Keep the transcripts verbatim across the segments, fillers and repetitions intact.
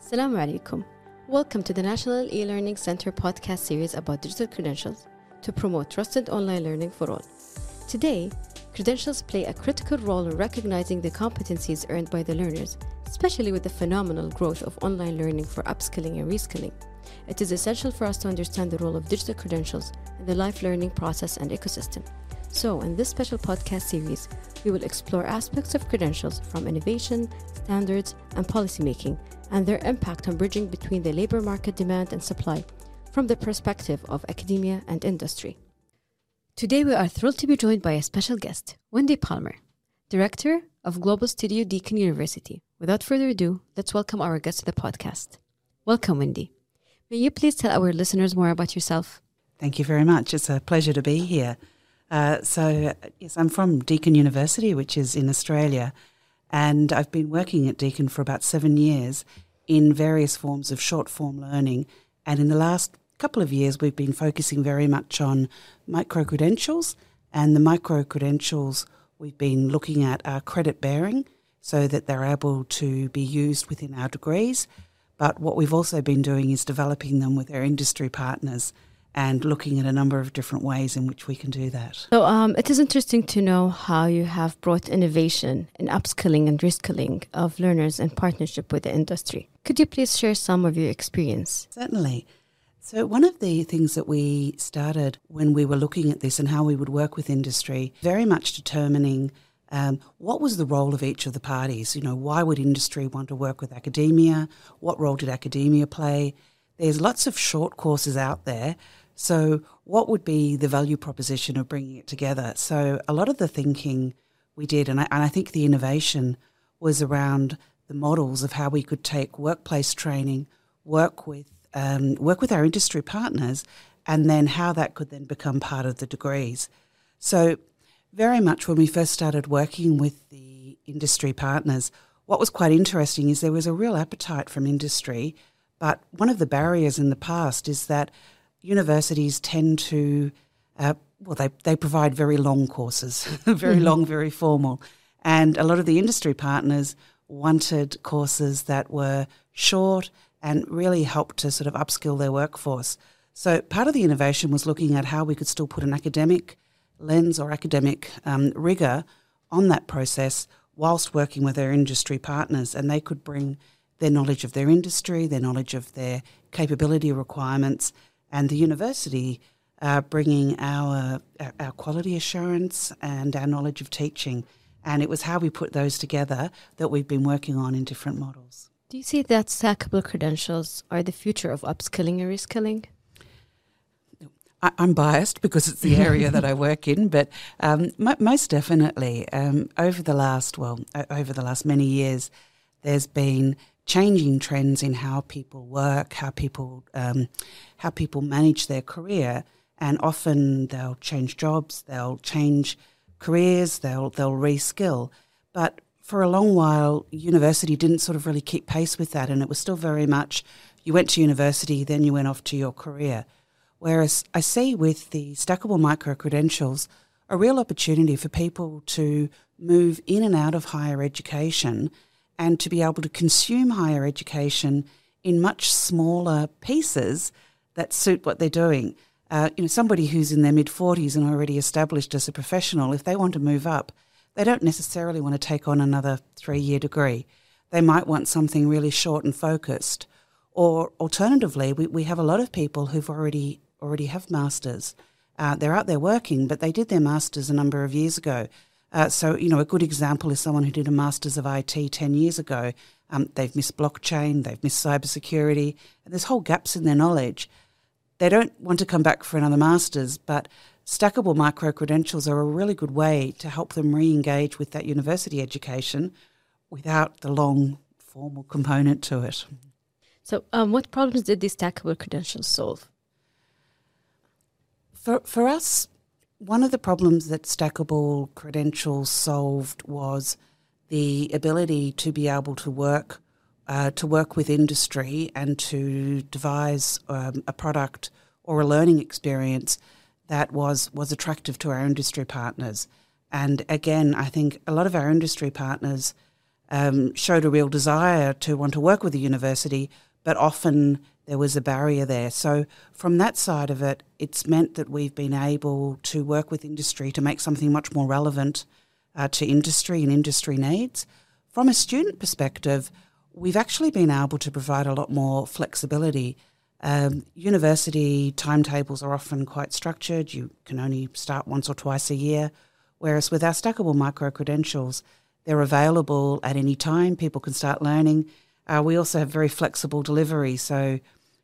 Assalamu alaikum. Welcome to the National eLearning Center podcast series about digital credentials to promote trusted online learning for all. Today, credentials play a critical role in recognizing the competencies earned by the learners, especially with the phenomenal growth of online learning for upskilling and reskilling. It is essential for us to understand the role of digital credentials in the life learning process and ecosystem. So, in this special podcast series, we will explore aspects of credentials from innovation, standards, and policymaking, and their impact on bridging between the labor market demand and supply from the perspective of academia and industry. Today, we are thrilled to be joined by a special guest, Wendy Palmer, Director of Global Studio Deakin University. Without further ado, let's welcome our guest to the podcast. Welcome, Wendy. May you please tell our listeners more about yourself? Thank you very much. It's a pleasure to be here. Uh, so, yes, I'm from Deakin University, which is in Australia, and I've been working at Deakin for about seven years in various forms of short-form learning. And in the last couple of years, we've been focusing very much on micro-credentials, and the micro-credentials we've been looking at are credit-bearing so that they're able to be used within our degrees. But what we've also been doing is developing them with our industry partners and looking at a number of different ways in which we can do that. So um, it is interesting to know how you have brought innovation in upskilling and reskilling of learners in partnership with the industry. Could you please share some of your experience? Certainly. So one of the things that we started when we were looking at this and how we would work with industry, very much determining Um, what was the role of each of the parties? You know, why would industry want to work with academia? What role did academia play? There's lots of short courses out there. So what would be the value proposition of bringing it together? So a lot of the thinking we did, and I, and I think the innovation was around the models of how we could take workplace training, work with um, work with our industry partners, and then how that could then become part of the degrees. So very much when we first started working with the industry partners, what was quite interesting is there was a real appetite from industry, but one of the barriers in the past is that universities tend to, uh, well, they, they provide very long courses, very mm-hmm. long, very formal. And a lot of the industry partners wanted courses that were short and really helped to sort of upskill their workforce. So part of the innovation was looking at how we could still put an academic lens or academic um, rigour on that process whilst working with their industry partners, and they could bring their knowledge of their industry, their knowledge of their capability requirements, and the university uh, bringing our, our quality assurance and our knowledge of teaching. And it was how we put those together that we've been working on in different models. Do you see that stackable credentials are the future of upskilling and reskilling? I'm biased because it's the area that I work in, but um, most definitely um, over the last, well, over the last many years, there's been changing trends in how people work, how people um, how people manage their career, and often they'll change jobs, they'll change careers, they'll they'll reskill. But for a long while, university didn't sort of really keep pace with that, and it was still very much you went to university, then you went off to your career. Whereas I see with the stackable micro-credentials a real opportunity for people to move in and out of higher education and to be able to consume higher education in much smaller pieces that suit what they're doing. Uh, you know, somebody who's in their mid-forties and already established as a professional, if they want to move up, they don't necessarily want to take on another three-year degree. They might want something really short and focused. Or alternatively, we, we have a lot of people who've already... already have masters. Uh, they're out there working, but they did their masters a number of years ago. Uh, so, you know, a good example is someone who did a masters of I T ten years ago. Um, they've missed blockchain, they've missed cybersecurity, and there's whole gaps in their knowledge. They don't want to come back for another masters, but stackable micro-credentials are a really good way to help them re-engage with that university education without the long formal component to it. So um, what problems did these stackable credentials solve? For for us, one of the problems that stackable credentials solved was the ability to be able to work uh, to work with industry and to devise um, a product or a learning experience that was, was attractive to our industry partners. And again, I think a lot of our industry partners um, showed a real desire to want to work with the university, but often there was a barrier there. So from that side of it, it's meant that we've been able to work with industry to make something much more relevant uh, to industry and industry needs. From a student perspective, we've actually been able to provide a lot more flexibility. Um, university timetables are often quite structured. You can only start once or twice a year, whereas with our stackable micro-credentials, they're available at any time. People can start learning. Uh, we also have very flexible delivery, so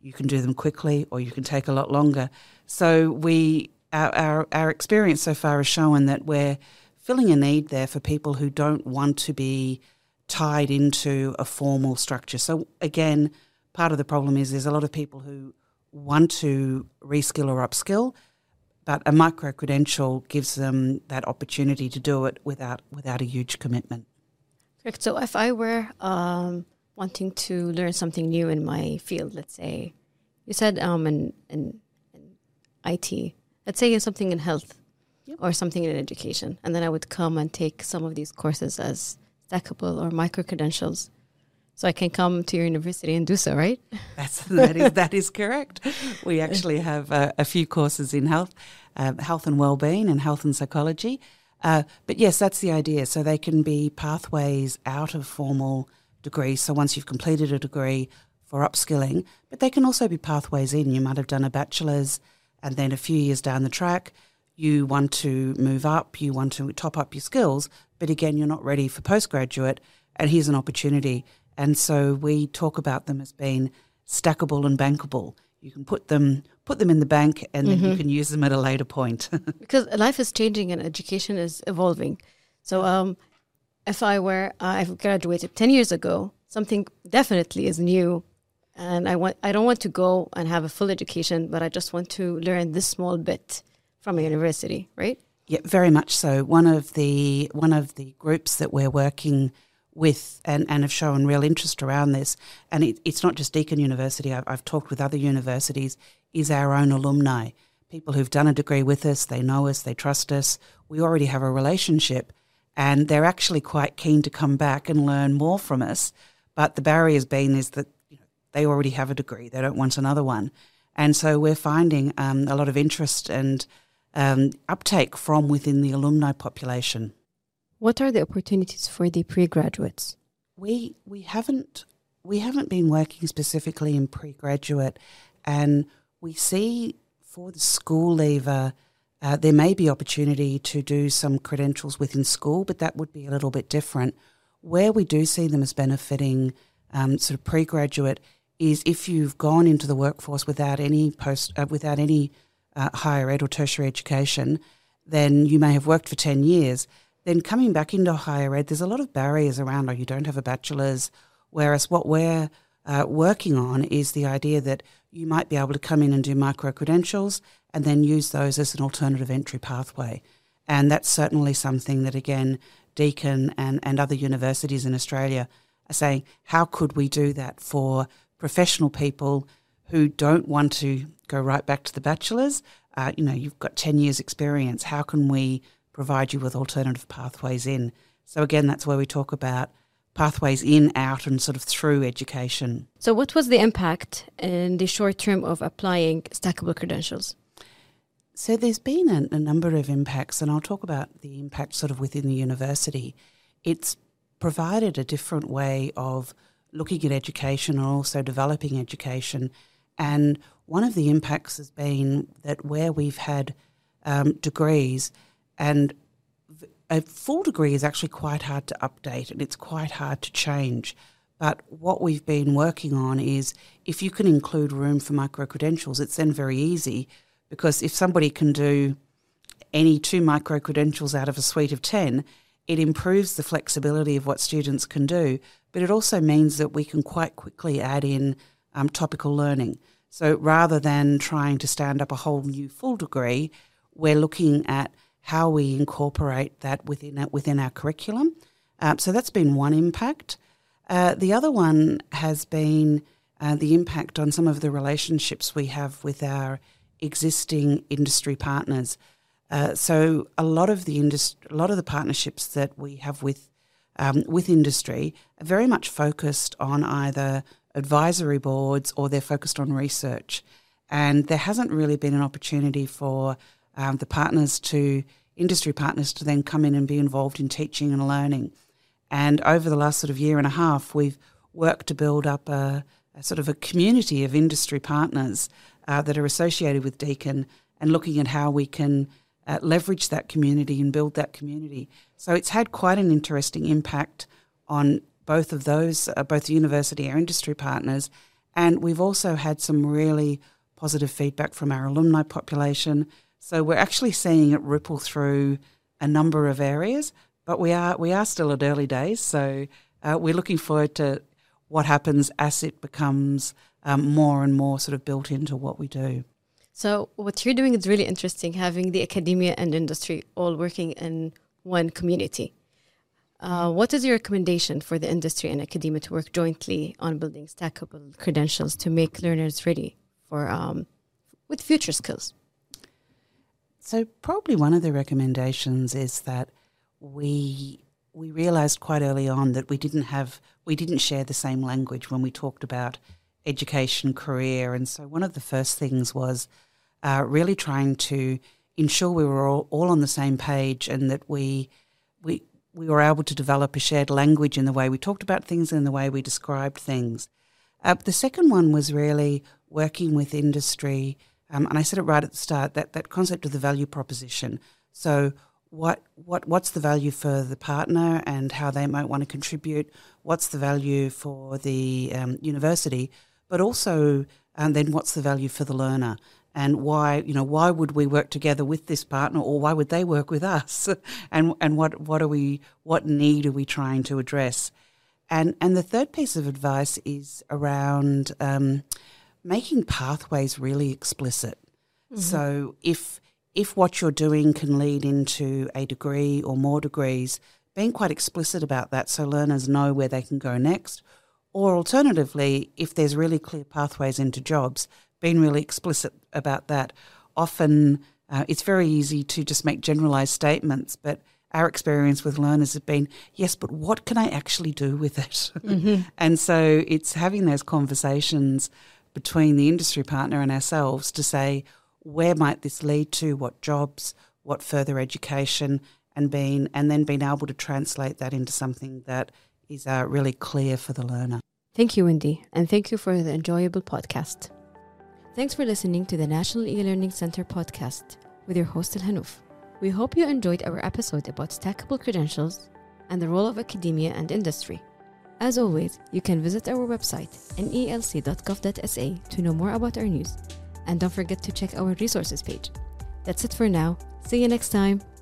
you can do them quickly or you can take a lot longer. So we, our, our, our experience so far has shown that we're filling a need there for people who don't want to be tied into a formal structure. So again, part of the problem is there's a lot of people who want to reskill or upskill, but a micro-credential gives them that opportunity to do it without without a huge commitment. Correct. So if I were um, wanting to learn something new in my field, let's say, you said um, in, in, in I T, let's say something in health. Yep. Or something in education. And then I would come and take some of these courses as stackable or micro-credentials. So I can come to your university and do so, right? That's, that, is, that is correct. We actually have uh, a few courses in health, uh, health and well-being and health and psychology. Uh, but yes, that's the idea. So they can be pathways out of formal degrees. So once you've completed a degree for upskilling, but they can also be pathways in. You might have done a bachelor's and then a few years down the track, you want to move up, you want to top up your skills, but again, you're not ready for postgraduate, and here's an opportunity. And so we talk about them as being stackable and bankable. You can put them put them in the bank, and mm-hmm. then you can use them at a later point. Because life is changing and education is evolving. So um, if I were, uh, I've graduated ten years ago, something definitely is new, and I want I don't want to go and have a full education, but I just want to learn this small bit from a university, right? Yeah, very much so. One of the one of the groups that we're working with and, and have shown real interest around this, and it, it's not just Deakin University, I've, I've talked with other universities, is our own alumni, people who've done a degree with us, they know us, they trust us, we already have a relationship, and they're actually quite keen to come back and learn more from us, but the barrier's been is that you know, they already have a degree, they don't want another one. And so we're finding um, a lot of interest and Um, uptake from within the alumni population. What are the opportunities for the pre-graduates? We we haven't we haven't been working specifically in pre-graduate, and we see for the school leaver uh, there may be opportunity to do some credentials within school, but that would be a little bit different. Where we do see them as benefiting um, sort of pre-graduate is if you've gone into the workforce without any post uh, without any. Uh, higher ed or tertiary education, then you may have worked for ten years. Then coming back into higher ed, there's a lot of barriers around, or you don't have a bachelor's, whereas what we're uh, working on is the idea that you might be able to come in and do micro-credentials and then use those as an alternative entry pathway. And that's certainly something that, again, Deakin and, and other universities in Australia are saying, how could we do that for professional people who don't want to go right back to the bachelor's? Uh, you know, you've got ten years experience. How can we provide you with alternative pathways in? So again, that's where we talk about pathways in, out and sort of through education. So what was the impact in the short term of applying stackable credentials? So there's been a, a number of impacts, and I'll talk about the impact sort of within the university. It's provided a different way of looking at education and also developing education. And one of the impacts has been that where we've had um, degrees, and a full degree is actually quite hard to update and it's quite hard to change. But what we've been working on is if you can include room for micro-credentials, it's then very easy, because if somebody can do any two micro-credentials out of a suite of ten, it improves the flexibility of what students can do, but it also means that we can quite quickly add in um, topical learning. So rather than trying to stand up a whole new full degree, we're looking at how we incorporate that within within our curriculum. Um, so that's been one impact. Uh, the other one has been uh, the impact on some of the relationships we have with our existing industry partners. Uh, so a lot of the industry, a lot of the partnerships that we have with um, with industry are very much focused on either advisory boards or they're focused on research. And there hasn't really been an opportunity for um, the partners to, industry partners to then come in and be involved in teaching and learning. And over the last sort of year and a half, we've worked to build up a, a sort of a community of industry partners uh, that are associated with Deakin and looking at how we can uh, leverage that community and build that community. So it's had quite an interesting impact on both of those, uh, both the university and our industry partners. And we've also had some really positive feedback from our alumni population. So we're actually seeing it ripple through a number of areas, but we are we are still at early days. So uh, we're looking forward to what happens as it becomes um, more and more sort of built into what we do. So what you're doing is really interesting, having the academia and industry all working in one community. Uh, what is your recommendation for the industry and academia to work jointly on building stackable credentials to make learners ready for um, with future skills? So probably one of the recommendations is that we we realised quite early on that we didn't have we didn't share the same language when we talked about education, career, and so one of the first things was uh, really trying to ensure we were all, all on the same page and that we we we were able to develop a shared language in the way we talked about things and the way we described things. Uh, the second one was really working with industry, um, and I said it right at the start, that, that concept of the value proposition. So what what what's the value for the partner and how they might want to contribute? What's the value for the um, university? But also um, then what's the value for the learner? And why, you know, why would we work together with this partner, or why would they work with us? and and what, what are we what need are we trying to address? And and the third piece of advice is around um, making pathways really explicit. Mm-hmm. So if if what you're doing can lead into a degree or more degrees, being quite explicit about that so learners know where they can go next. Or alternatively, if there's really clear pathways into jobs, being really explicit about that. Often uh, it's very easy to just make generalised statements, but our experience with learners has been, yes, but what can I actually do with it? Mm-hmm. And so it's having those conversations between the industry partner and ourselves to say, where might this lead to, what jobs, what further education, and being, and then being able to translate that into something that is uh, really clear for the learner. Thank you, Wendy, and thank you for the enjoyable podcast. Thanks for listening to the National eLearning Center podcast with your host, Elhanouf. We hope you enjoyed our episode about stackable credentials and the role of academia and industry. As always, you can visit our website, N E L C dot gov dot S A, to know more about our news. And don't forget to check our resources page. That's it for now. See you next time.